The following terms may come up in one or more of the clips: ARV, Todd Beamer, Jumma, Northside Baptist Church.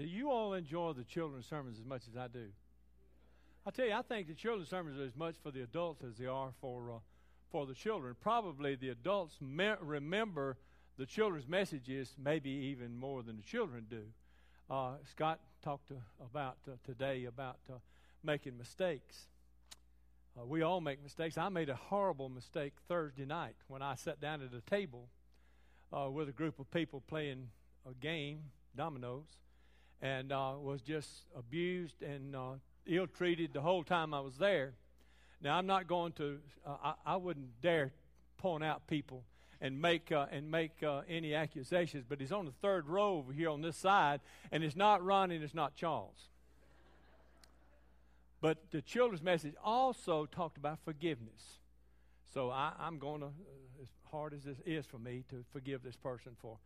Do you all enjoy the children's sermons as much as I do? I tell you, I think the children's sermons are as much for the adults as they are for the children. Probably the adults remember the children's messages maybe even more than the children do. Scott talked today about making mistakes. We all make mistakes. I made a horrible mistake Thursday night when I sat down at a table with a group of people playing a game, dominoes, and was just abused and ill-treated the whole time I was there. Now, I'm not going to, I wouldn't dare point out people and make any accusations, but he's on the third row over here on this side, and it's not Ron and it's not Charles. But the children's message also talked about forgiveness. So I'm going to, as hard as this is for me, to forgive this person for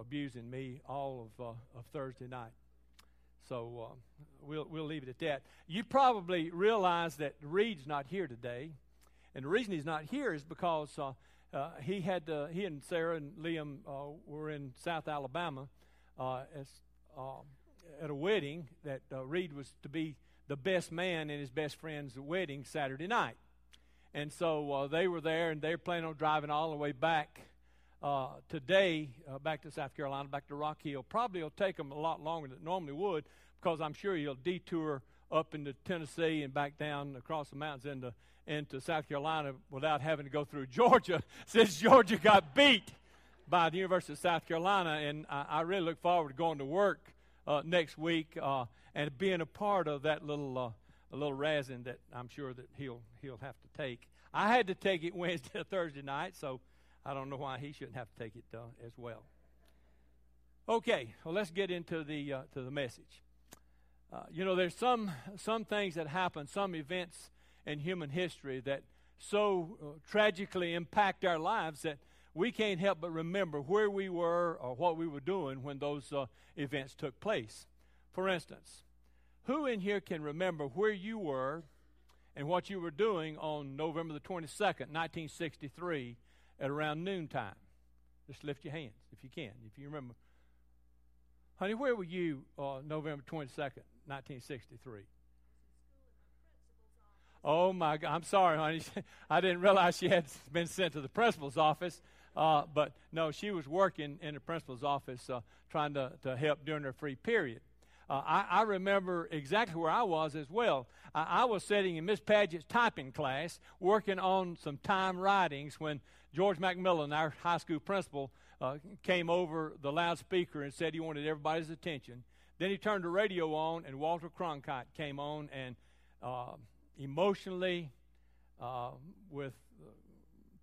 abusing me all of Thursday night. So we'll leave it at that. You probably realize that Reed's not here today, and the reason he's not here is because he and Sarah and Liam were in South Alabama at a wedding that Reed was to be the best man and his best friend's wedding Saturday night. And so they were there, and they're planning on driving all the way back today, back to South Carolina, back to Rock Hill. Probably will take them a lot longer than it normally would, because I'm sure he'll detour up into Tennessee and back down across the mountains into South Carolina without having to go through Georgia, since Georgia got beat by the University of South Carolina. And I really look forward to going to work next week and being a part of that little razzing that I'm sure that he'll have to take. I had to take it Thursday night, so I don't know why he shouldn't have to take it as well. Okay, well, let's get into the message. There's some things that happen, some events in human history that so tragically impact our lives that we can't help but remember where we were or what we were doing when those events took place. For instance, who in here can remember where you were and what you were doing on November the 22nd, 1963, at around noontime? Just lift your hands if you can, if you remember. Honey, where were you November 22nd, 1963? Oh, my God. I'm sorry, honey. I didn't realize she had been sent to the principal's office. But, no, she was working in the principal's office trying to help during her free period. I remember exactly where I was as well. I was sitting in Miss Paget's typing class working on some time writings when George McMillan, our high school principal, came over the loudspeaker and said he wanted everybody's attention. Then he turned the radio on, and Walter Cronkite came on, and emotionally, with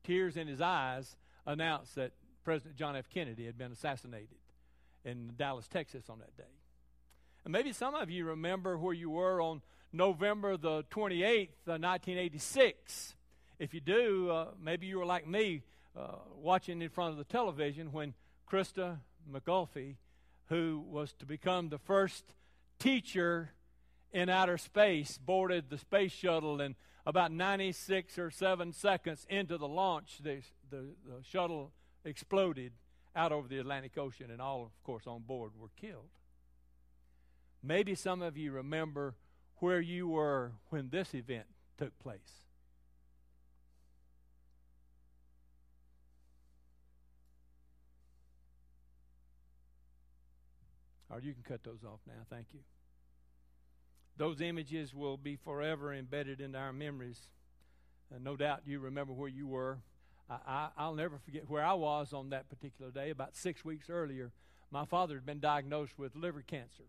tears in his eyes, announced that President John F. Kennedy had been assassinated in Dallas, Texas on that day. And maybe some of you remember where you were on November the 28th, 1986. If you do, maybe you were like me, watching in front of the television when Krista McGulfey, who was to become the first teacher in outer space, boarded the space shuttle, and about 96 or 7 seconds into the launch, the shuttle exploded out over the Atlantic Ocean, and all, of course, on board were killed. Maybe some of you remember where you were when this event took place. Or you can cut those off now. Thank you. Those images will be forever embedded in our memories. And no doubt you remember where you were. I'll never forget where I was on that particular day. About 6 weeks earlier, my father had been diagnosed with liver cancer.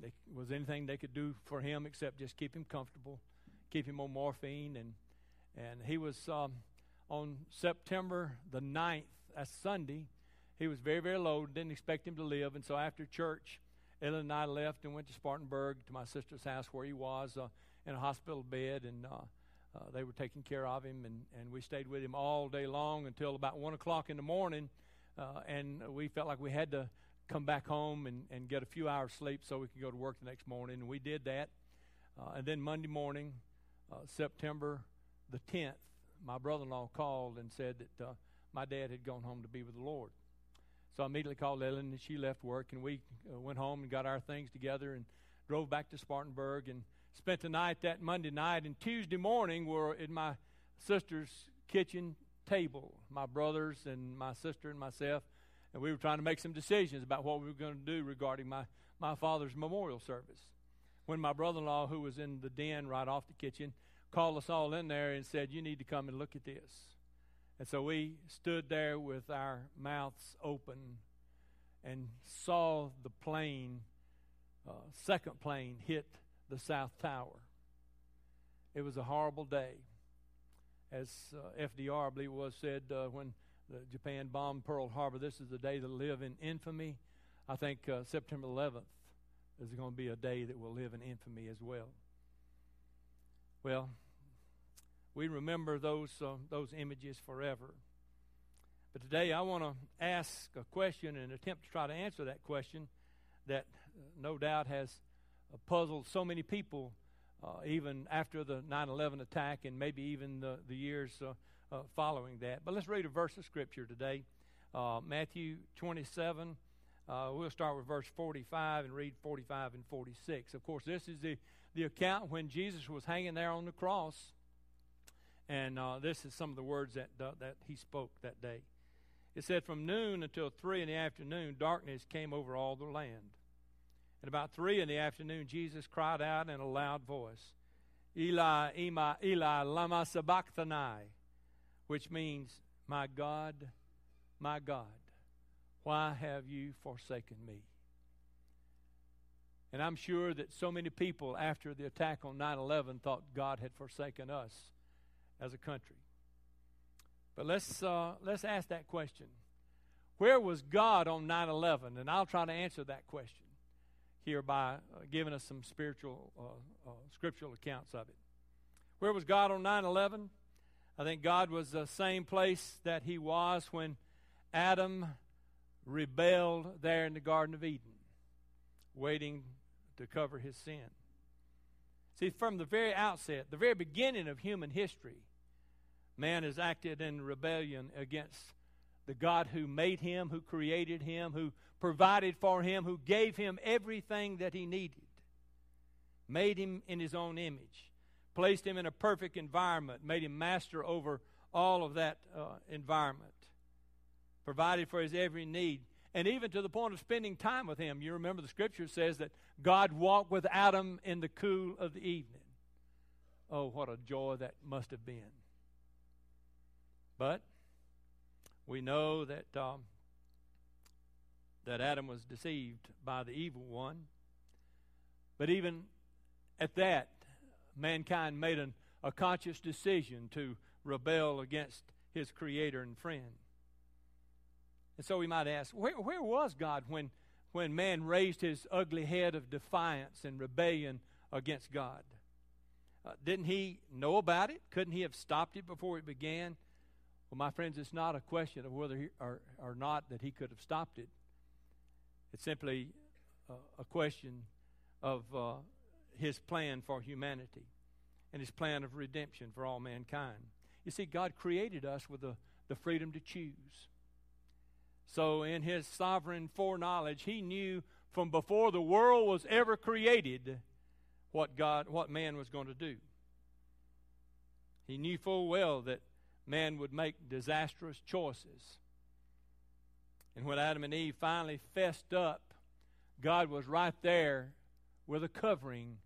There was anything they could do for him except just keep him comfortable, keep him on morphine, and he was on September the 9th, that's Sunday, he was very, very low, didn't expect him to live, and so after church, Ellen and I left and went to Spartanburg to my sister's house where he was in a hospital bed, and they were taking care of him, and we stayed with him all day long until about 1 o'clock in the morning, and we felt like we had to come back home and get a few hours sleep so we could go to work the next morning. And we did that. And then Monday morning, September the 10th, my brother-in-law called and said that my dad had gone home to be with the Lord. So I immediately called Ellen, and she left work, and we went home and got our things together and drove back to Spartanburg and spent the night that Monday night. And Tuesday morning were at my sister's kitchen table, my brothers and my sister and myself, and we were trying to make some decisions about what we were going to do regarding my father's memorial service, when my brother-in-law, who was in the den right off the kitchen, called us all in there and said, "You need to come and look at this." And so we stood there with our mouths open and saw the plane, second plane, hit the South Tower. It was a horrible day. As FDR, I believe it was, said when Japan bombed Pearl Harbor, this is the day that will live in infamy. I think September 11th is going to be a day that will live in infamy as well. Well, we remember those images forever. But today I want to ask a question and attempt to try to answer that question that no doubt has puzzled so many people even after the 9/11 attack and maybe even the years following that. But let's read a verse of Scripture today. Matthew 27, we'll start with verse 45 and read 45 and 46. Of course, this is the account when Jesus was hanging there on the cross. And this is some of the words that he spoke that day. It said, "From noon until 3 in the afternoon, darkness came over all the land. And about 3 in the afternoon, Jesus cried out in a loud voice, 'Eli, Eli, lama sabachthani,' which means, 'My God, my God, why have you forsaken me?'" And I'm sure that so many people after the attack on 9/11 thought God had forsaken us as a country. But let's ask that question. Where was God on 9/11? And I'll try to answer that question here by giving us some spiritual, scriptural accounts of it. Where was God on 9/11? I think God was the same place that he was when Adam rebelled there in the Garden of Eden, waiting to cover his sin. See, from the very outset, the very beginning of human history, man has acted in rebellion against the God who made him, who created him, who provided for him, who gave him everything that he needed, made him in his own image, placed him in a perfect environment, made him master over all of that environment, provided for his every need, and even to the point of spending time with him. You remember the Scripture says that God walked with Adam in the cool of the evening. Oh, what a joy that must have been. But we know that Adam was deceived by the evil one. But even at that, mankind made a conscious decision to rebel against his creator and friend. And so we might ask, where was God when man raised his ugly head of defiance and rebellion against God? Didn't he know about it? Couldn't he have stopped it before it began? Well, my friends, it's not a question of whether or not that he could have stopped it. It's simply a question of his plan for humanity and his plan of redemption for all mankind. You see, God created us with the freedom to choose. So in his sovereign foreknowledge, he knew from before the world was ever created what man was going to do. He knew full well that man would make disastrous choices. And when Adam and Eve finally fessed up, God was right there with a covering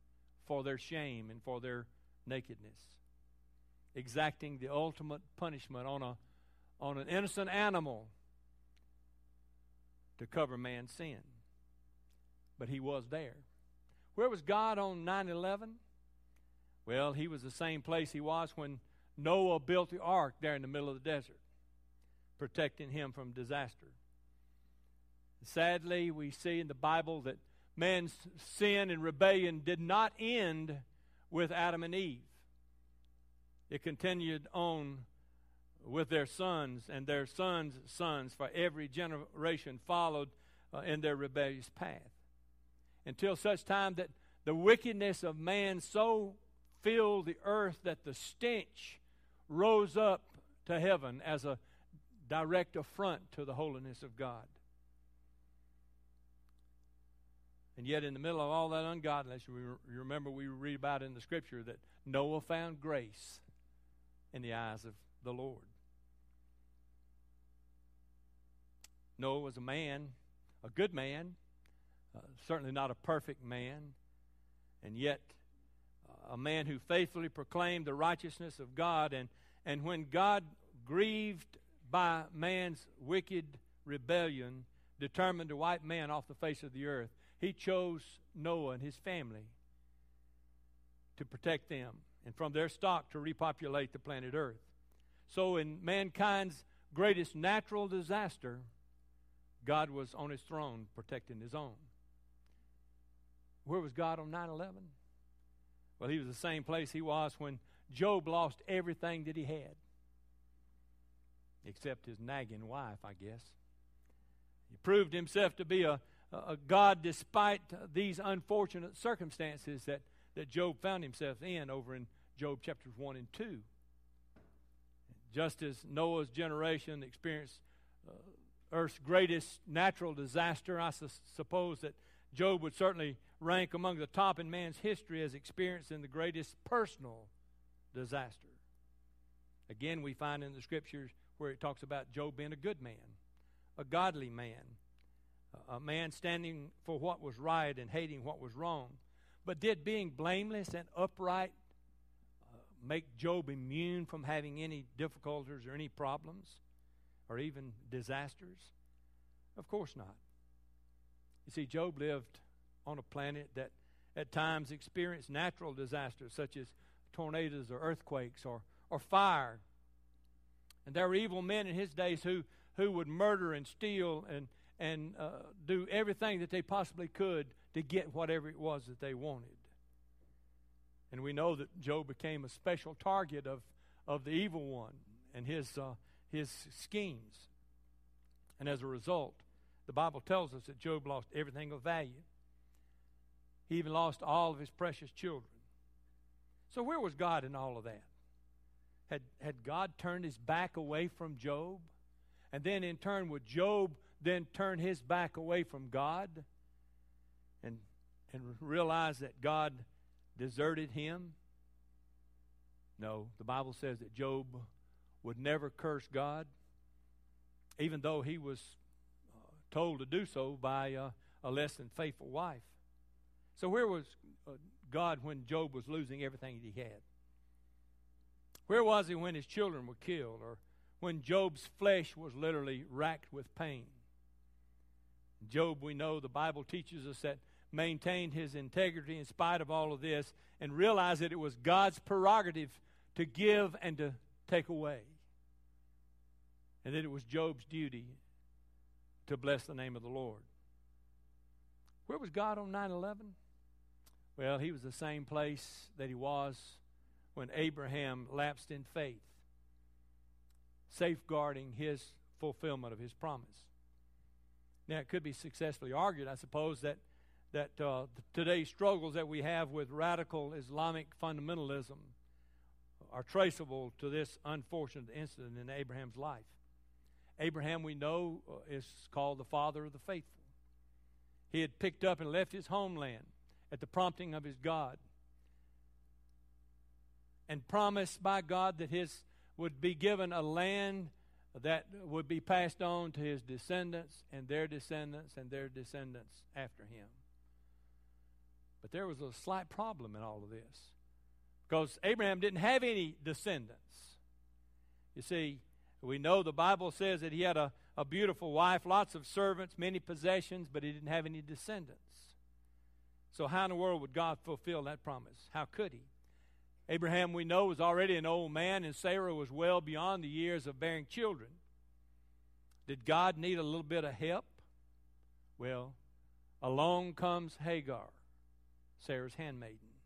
for their shame and for their nakedness, exacting the ultimate punishment on an innocent animal to cover man's sin. But he was there. Where was God on 9/11? Well, he was the same place he was when Noah built the ark there in the middle of the desert, protecting him from disaster. Sadly, we see in the Bible that man's sin and rebellion did not end with Adam and Eve. It continued on with their sons and their sons' sons, for every generation followed in their rebellious path, until such time that the wickedness of man so filled the earth that the stench rose up to heaven as a direct affront to the holiness of God. And yet in the middle of all that ungodliness, you remember we read about in the Scripture that Noah found grace in the eyes of the Lord. Noah was a man, a good man, certainly not a perfect man, and yet a man who faithfully proclaimed the righteousness of God. And when God, grieved by man's wicked rebellion, determined to wipe man off the face of the earth, he chose Noah and his family to protect them and from their stock to repopulate the planet Earth. So in mankind's greatest natural disaster, God was on his throne protecting his own. Where was God on 9/11? Well, he was the same place he was when Job lost everything that he had, except his nagging wife, I guess. He proved himself to be a God despite these unfortunate circumstances that Job found himself in over in Job chapters 1 and 2. Just as Noah's generation experienced Earth's greatest natural disaster, I suppose that Job would certainly rank among the top in man's history as experiencing the greatest personal disaster. Again, we find in the Scriptures where it talks about Job being a good man, a godly man, a man standing for what was right and hating what was wrong. But did being blameless and upright make Job immune from having any difficulties or any problems or even disasters? Of course not. You see, Job lived on a planet that at times experienced natural disasters such as tornadoes or earthquakes or fire. And there were evil men in his days who would murder and steal and do everything that they possibly could to get whatever it was that they wanted. And we know that Job became a special target of the evil one and his schemes. And as a result, the Bible tells us that Job lost everything of value. He even lost all of his precious children. So where was God in all of that? Had God turned his back away from Job? And then in turn, would Job then turn his back away from God and realize that God deserted him? No, the Bible says that Job would never curse God, even though he was told to do so by a less than faithful wife. So where was God when Job was losing everything that he had? Where was he when his children were killed, or when Job's flesh was literally racked with pain? Job, we know, the Bible teaches us, that maintained his integrity in spite of all of this and realized that it was God's prerogative to give and to take away, and that it was Job's duty to bless the name of the Lord. Where was God on 9/11? Well, he was the same place that he was when Abraham lapsed in faith, safeguarding his fulfillment of his promise. Now, it could be successfully argued, I suppose, that today's struggles that we have with radical Islamic fundamentalism are traceable to this unfortunate incident in Abraham's life. Abraham, we know, is called the father of the faithful. He had picked up and left his homeland at the prompting of his God, and promised by God that his would be given a land that would be passed on to his descendants and their descendants and their descendants after him. But there was a slight problem in all of this, because Abraham didn't have any descendants. You see, we know the Bible says that he had a beautiful wife, lots of servants, many possessions, but he didn't have any descendants. So how in the world would God fulfill that promise? How could he? Abraham, we know, was already an old man, and Sarah was well beyond the years of bearing children. Did God need a little bit of help? Well, along comes Hagar, Sarah's handmaiden.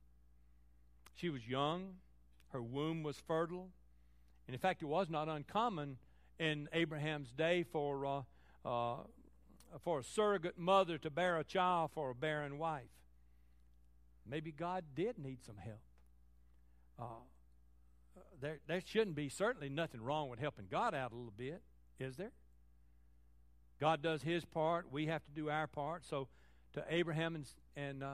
She was young, her womb was fertile, and in fact, it was not uncommon in Abraham's day for a surrogate mother to bear a child for a barren wife. Maybe God did need some help. There shouldn't be certainly nothing wrong with helping God out a little bit, is there? God does his part. We have to do our part. So to Abraham and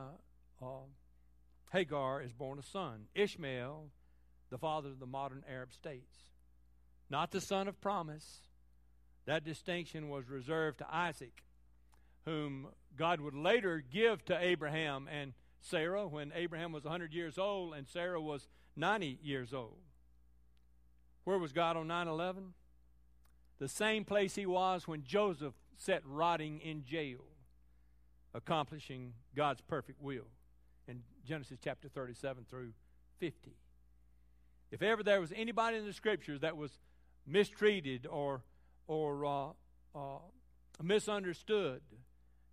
Hagar is born a son, Ishmael, the father of the modern Arab states. Not the son of promise. That distinction was reserved to Isaac, whom God would later give to Abraham and Sarah when Abraham was 100 years old and Sarah was 90 years old. Where was God on 9/11? The same place he was when Joseph sat rotting in jail, accomplishing God's perfect will in Genesis chapter 37 through 50. If ever there was anybody in the Scriptures that was mistreated or misunderstood,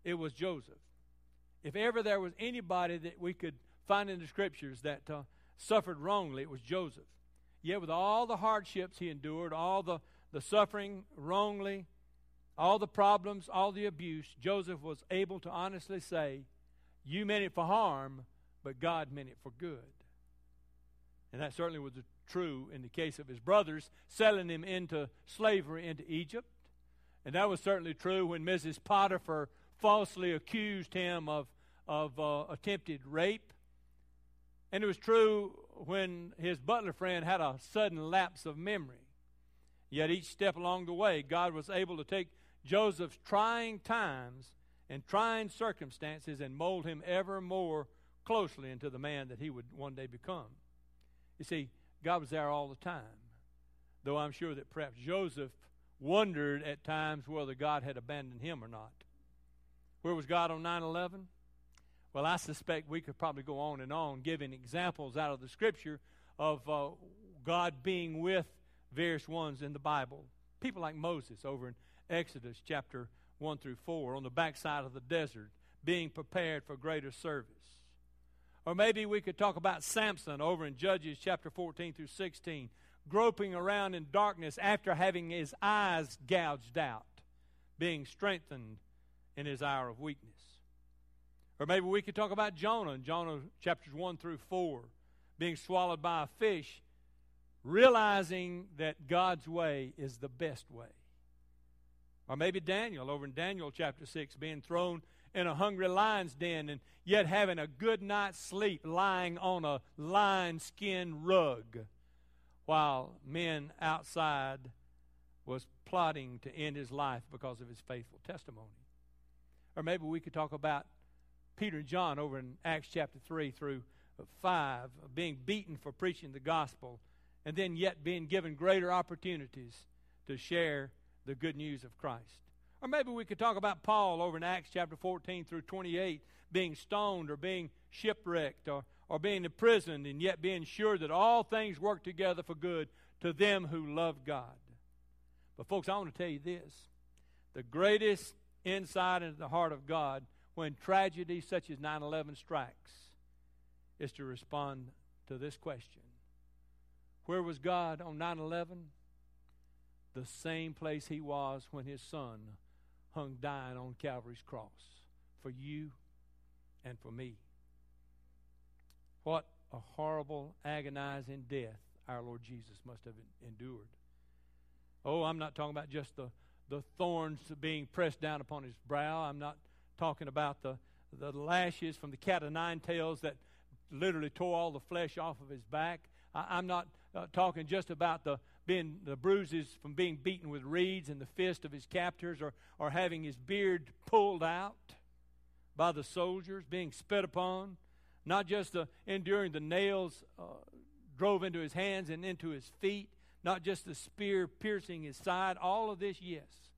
it was Joseph. If ever there was anybody that we could find in the Scriptures that suffered wrongly, it was Joseph. Yet with all the hardships he endured, all the suffering wrongly, all the problems, all the abuse, Joseph was able to honestly say, you meant it for harm, but God meant it for good. And that certainly was true in the case of his brothers, selling him into slavery into Egypt. And that was certainly true when Mrs. Potiphar falsely accused him of attempted rape. And it was true when his butler friend had a sudden lapse of memory. Yet each step along the way, God was able to take Joseph's trying times and trying circumstances and mold him ever more closely into the man that he would one day become. You see, God was there all the time, though I'm sure that perhaps Joseph wondered at times whether God had abandoned him or not. Where was God on 9/11? Well, I suspect we could probably go on and on giving examples out of the Scripture of God being with various ones in the Bible. People like Moses over in Exodus chapter 1 through 4 on the backside of the desert being prepared for greater service. Or maybe we could talk about Samson over in Judges chapter 14 through 16, groping around in darkness after having his eyes gouged out, being strengthened in his hour of weakness. Or maybe we could talk about Jonah in Jonah chapters 1 through 4, being swallowed by a fish, realizing that God's way is the best way. Or maybe Daniel over in Daniel chapter 6, being thrown in a hungry lion's den, and yet having a good night's sleep lying on a lion skin rug while men outside was plotting to end his life because of his faithful testimony. Or maybe we could talk about Peter and John over in Acts chapter 3 through 5, being beaten for preaching the gospel, and then yet being given greater opportunities to share the good news of Christ. Or maybe we could talk about Paul over in Acts chapter 14 through 28, being stoned or being shipwrecked or being imprisoned, and yet being sure that all things work together for good to them who love God. But folks, I want to tell you this. The greatest insight into the heart of God when tragedy such as 9/11 strikes is to respond to this question. Where was God on 9/11? The same place he was when his son hung dying on Calvary's cross for you and for me. What a horrible, agonizing death our Lord Jesus must have endured. Oh, I'm not talking about just the thorns being pressed down upon his brow. I'm not talking about the lashes from the cat of nine tails that literally tore all the flesh off of his back. I'm not talking just about the bruises from being beaten with reeds and the fist of his captors, or having his beard pulled out by the soldiers, being spit upon, not just enduring the nails drove into his hands and into his feet, not just the spear piercing his side, all of this, yes.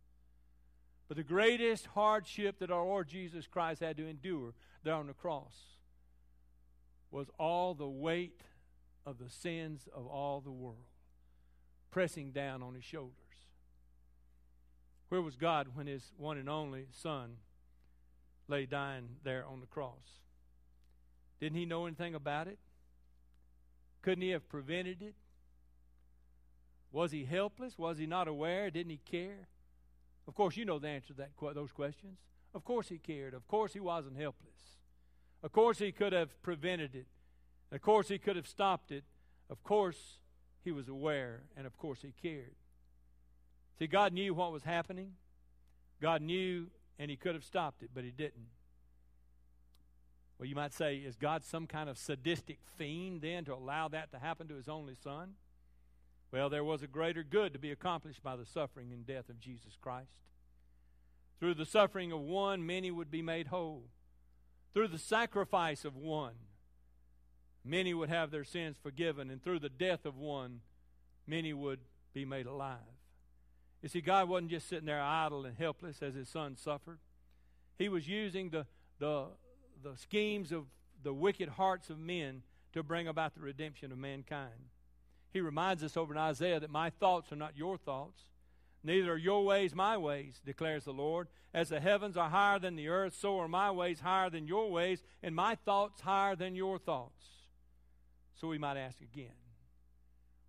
But the greatest hardship that our Lord Jesus Christ had to endure there on the cross was all the weight of the sins of all the world pressing down on his shoulders. Where was God when his one and only son lay dying there on the cross? Didn't he know anything about it? Couldn't he have prevented it? Was he helpless? Was he not aware? Didn't he care? Of course, you know the answer to those questions. Of course he cared. Of course he wasn't helpless. Of course he could have prevented it. Of course he could have stopped it. Of course he was aware, and of course he cared. See, God knew what was happening. God knew, and he could have stopped it, but he didn't. Well, you might say, is God some kind of sadistic fiend then to allow that to happen to his only son? Well, there was a greater good to be accomplished by the suffering and death of Jesus Christ. Through the suffering of one, many would be made whole. Through the sacrifice of one, many would have their sins forgiven. And through the death of one, many would be made alive. You see, God wasn't just sitting there idle and helpless as his son suffered. He was using the schemes of the wicked hearts of men to bring about the redemption of mankind. He reminds us over in Isaiah that my thoughts are not your thoughts, neither are your ways my ways, declares the Lord. As the heavens are higher than the earth, so are my ways higher than your ways, and my thoughts higher than your thoughts. So we might ask again,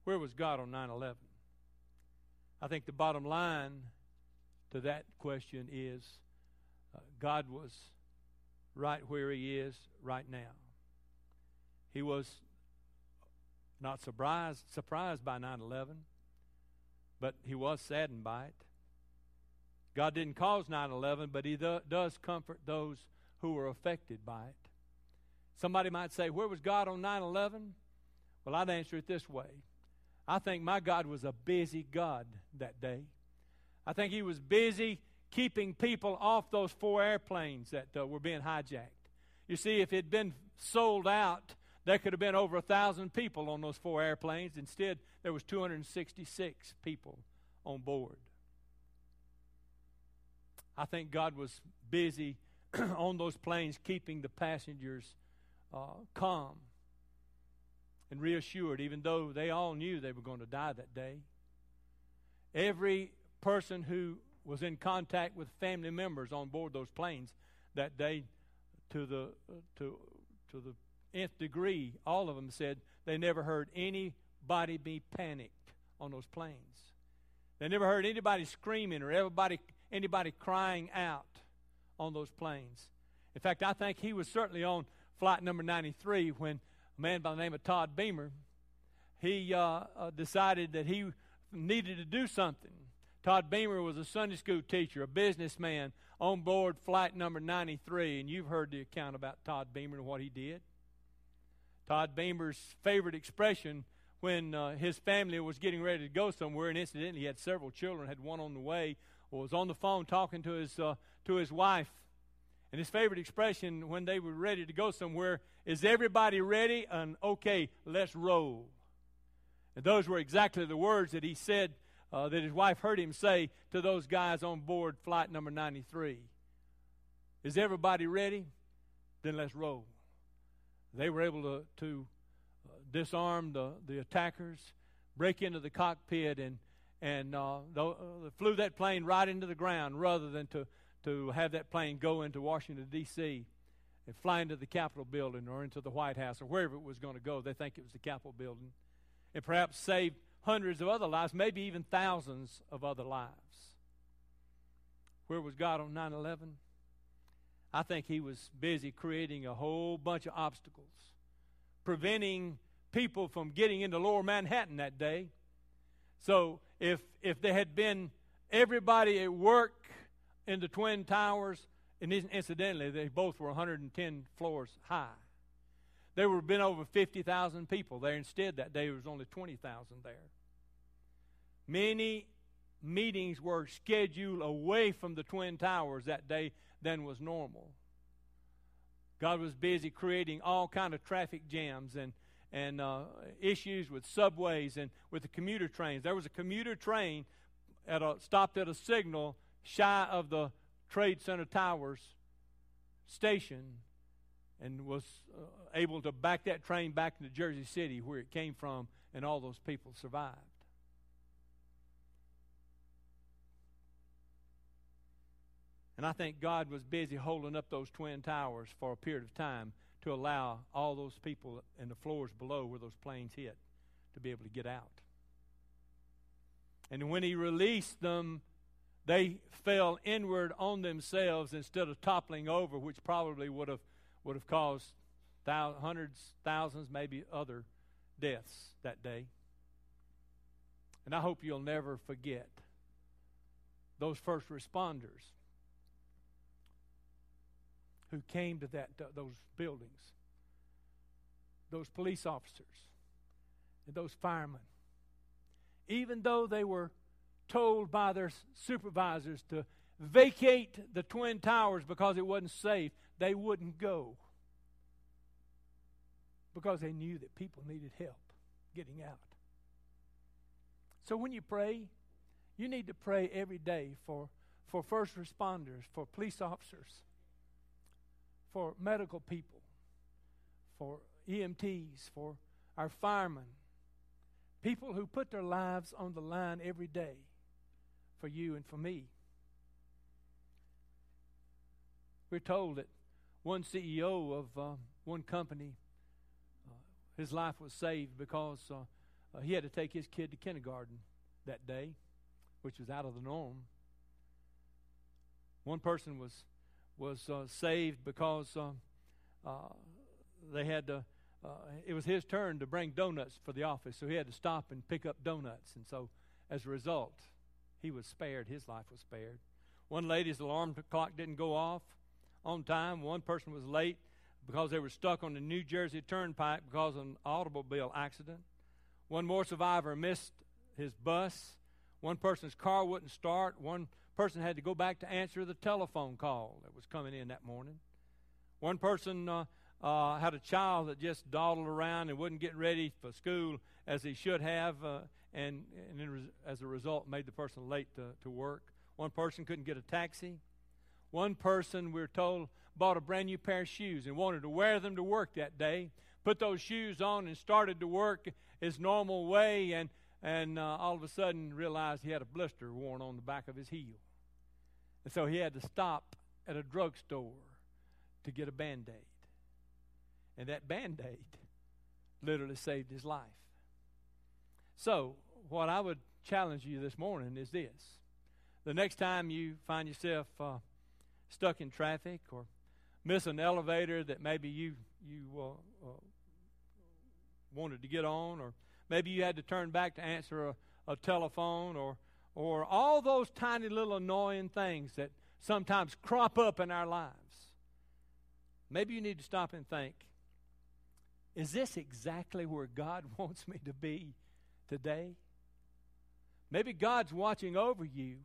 where was God on 9/11? I think the bottom line to that question is God was right where he is right now. He was not surprised by 9/11, but he was saddened by it. God didn't cause 9/11, but he does comfort those who are affected by it. Somebody might say, where was God on 9/11? Well, I'd answer it this way. I think my God was a busy God that day. I think he was busy keeping people off those 4 airplanes that were being hijacked. You see, if it had been sold out, there could have been over 1,000 people on those 4 airplanes. Instead, there was 266 people on board. I think God was busy on those planes keeping the passengers calm and reassured, even though they all knew they were going to die that day. Every person who was in contact with family members on board those planes that day, to the nth degree, all of them said they never heard anybody be panicked on those planes. They never heard anybody screaming or anybody crying out on those planes. In fact, I think he was certainly on flight number 93 when a man by the name of Todd Beamer, he decided that he needed to do something. Todd Beamer was a Sunday school teacher, a businessman on board flight number 93, and you've heard the account about Todd Beamer and what he did. Todd Beamer's favorite expression when his family was getting ready to go somewhere, and incidentally he had several children, had one on the way, or was on the phone talking to his wife. And his favorite expression when they were ready to go somewhere is, everybody ready? And okay, let's roll. And those were exactly the words that he said, that his wife heard him say to those guys on board flight number 93. Is everybody ready? Then let's roll. They were able to disarm the attackers, break into the cockpit, and flew that plane right into the ground rather than to have that plane go into Washington, D.C. and fly into the Capitol building or into the White House or wherever it was going to go. They think it was the Capitol building. And perhaps saved hundreds of other lives, maybe even thousands of other lives. Where was God on 9/11? I think he was busy creating a whole bunch of obstacles, preventing people from getting into lower Manhattan that day. So if there had been everybody at work in the Twin Towers, and incidentally, they both were 110 floors high, there would have been over 50,000 people there. Instead, that day, there was only 20,000 there. Many meetings were scheduled away from the Twin Towers that day than was normal. God was busy creating all kind of traffic jams and issues with subways and with the commuter trains. There was a commuter train stopped at a signal shy of the Trade Center Towers station, and was able to back that train back into Jersey City where it came from, and all those people survived. And I think God was busy holding up those Twin Towers for a period of time to allow all those people in the floors below where those planes hit to be able to get out. And when he released them, they fell inward on themselves instead of toppling over, which probably would have caused hundreds, thousands, maybe other deaths that day. And I hope you'll never forget those first responders who came to those buildings, those police officers, and those firemen. Even though they were told by their supervisors to vacate the Twin Towers because it wasn't safe, they wouldn't go because they knew that people needed help getting out. So when you pray, you need to pray every day for first responders, for police officers, for medical people, for EMTs, for our firemen, people who put their lives on the line every day for you and for me. We're told that one CEO of one company, his life was saved because he had to take his kid to kindergarten that day, which was out of the norm. One person was saved because they had to. It was his turn to bring donuts for the office, so he had to stop and pick up donuts. And so, as a result, he was spared. His life was spared. One lady's alarm clock didn't go off on time. One person was late because they were stuck on the New Jersey Turnpike because of an automobile accident. One more survivor missed his bus. One person's car wouldn't start. One person had to go back to answer the telephone call that was coming in that morning. One person had a child that just dawdled around and wouldn't get ready for school as he should have, and as a result made the person late to work. One person couldn't get a taxi. One person, we're told, bought a brand new pair of shoes and wanted to wear them to work that day, put those shoes on and started to work his normal way, and all of a sudden realized he had a blister worn on the back of his heel. And so he had to stop at a drugstore to get a Band-Aid. And that Band-Aid literally saved his life. So what I would challenge you this morning is this. The next time you find yourself stuck in traffic or miss an elevator that maybe you wanted to get on, or maybe you had to turn back to answer a telephone, or all those tiny little annoying things that sometimes crop up in our lives. Maybe you need to stop and think, is this exactly where God wants me to be today? Maybe God's watching over you,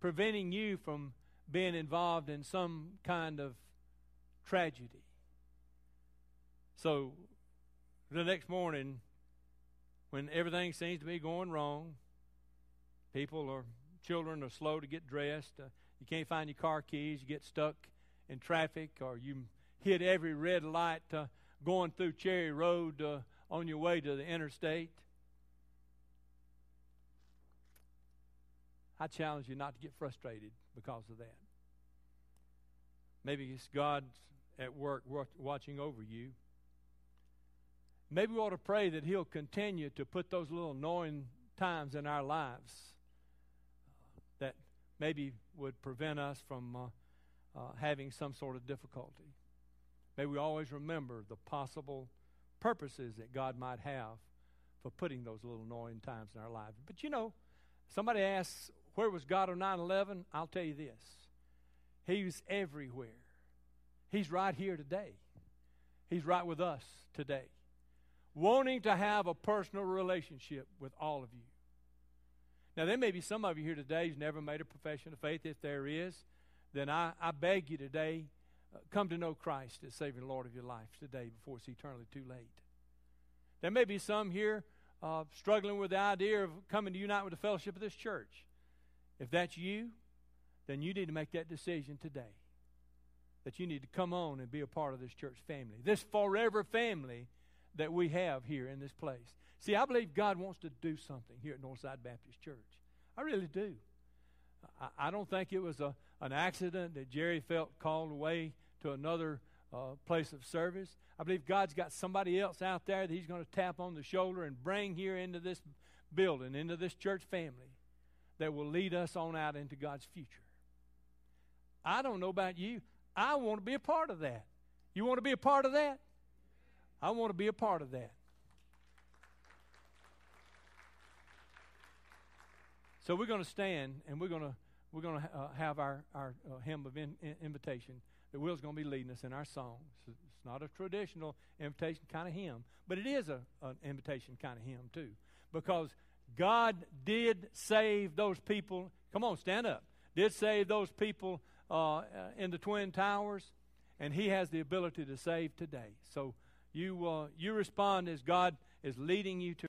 preventing you from being involved in some kind of tragedy. So the next morning, when everything seems to be going wrong, people or children are slow to get dressed, you can't find your car keys, you get stuck in traffic, or you hit every red light going through Cherry Road on your way to the interstate. I challenge you not to get frustrated because of that. Maybe it's God at work watching over you. Maybe we ought to pray that He'll continue to put those little annoying times in our lives that maybe would prevent us from having some sort of difficulty. May we always remember the possible purposes that God might have for putting those little annoying times in our lives. But you know, somebody asks, where was God on 9/11? I'll tell you this. He was everywhere. He's right here today. He's right with us today, wanting to have a personal relationship with all of you. Now, there may be some of you here today who's never made a profession of faith. If there is, then I beg you today, come to know Christ as Savior and Lord of your life today before it's eternally too late. There may be some here struggling with the idea of coming to unite with the fellowship of this church. If that's you, then you need to make that decision today, that you need to come on and be a part of this church family, this forever family that we have here in this place. See, I believe God wants to do something here at Northside Baptist Church. I really do. I don't think it was an accident that Jerry felt called away to another place of service. I believe God's got somebody else out there that He's going to tap on the shoulder and bring here into this building, into this church family, that will lead us on out into God's future. I don't know about you. I want to be a part of that. You want to be a part of that? I want to be a part of that. So we're going to stand, and we're going to have our hymn of invitation that Will's going to be leading us in our song. It's not a traditional invitation kind of hymn, but it is an invitation kind of hymn too, because God did save those people. Come on, stand up. Did save those people in the Twin Towers, and He has the ability to save today. So you respond as God is leading you to.